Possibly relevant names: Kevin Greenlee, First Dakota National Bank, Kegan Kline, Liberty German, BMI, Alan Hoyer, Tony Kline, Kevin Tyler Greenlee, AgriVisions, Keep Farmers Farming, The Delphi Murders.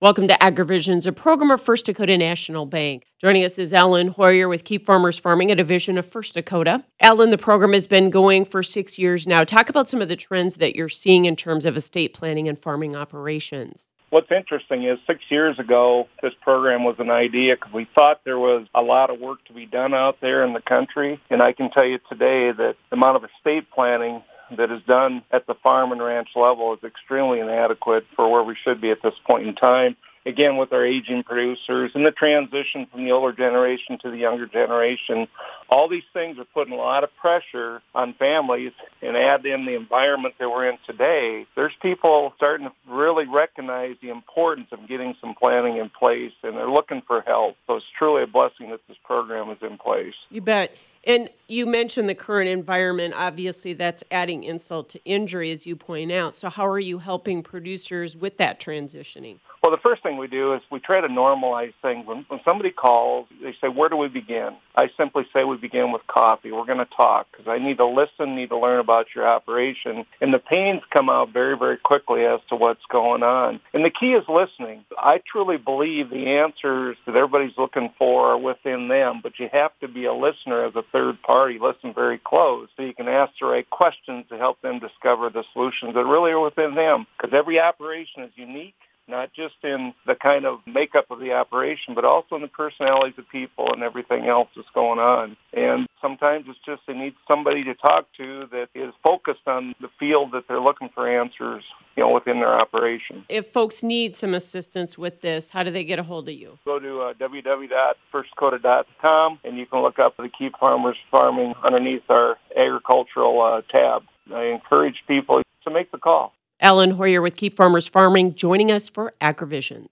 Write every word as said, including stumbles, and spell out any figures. Welcome to AgriVisions, a program of First Dakota National Bank. Joining us is Alan Hoyer with Keep Farmers Farming, a division of First Dakota. Alan, the program has been going for six years now. Talk about some of the trends that you're seeing in terms of estate planning and farming operations. What's interesting is six years ago, this program was an idea because we thought there was a lot of work to be done out there in the country. And I can tell you today that the amount of estate planning that is done at the farm and ranch level is extremely inadequate for where we should be at this point in time. Again, with our aging producers and the transition from the older generation to the younger generation, all these things are putting a lot of pressure on families, and add in the environment that we're in today. There's people starting to really recognize the importance of getting some planning in place, and they're looking for help. So it's truly a blessing that this program is in place. You bet. And you mentioned the current environment. Obviously, that's adding insult to injury, as you point out. So how are you helping producers with that transitioning? Well, the first thing we do is we try to normalize things. When, when somebody calls, they say, where do we begin? I simply say we begin with coffee. We're going to talk because I need to listen, need to learn about your operation. And the pains come out very, very quickly as to what's going on. And the key is listening. I truly believe the answers that everybody's looking for are within them, but you have to be a listener as a third party, listen very close so you can ask the right questions to help them discover the solutions that really are within them, because every operation is unique, not just in the kind of makeup of the operation, but also in the personalities of people and everything else that's going on. And sometimes it's just they need somebody to talk to that is focused on the field that they're looking for answers, you know, within their operation. If folks need some assistance with this, how do they get a hold of you? Go to uh, w w w dot first dakota dot com, and you can look up the Keep Farmers Farming underneath our agricultural uh, tab. I encourage people to make the call. Alan Hoyer with Keep Farmers Farming, joining us for AgriVisions.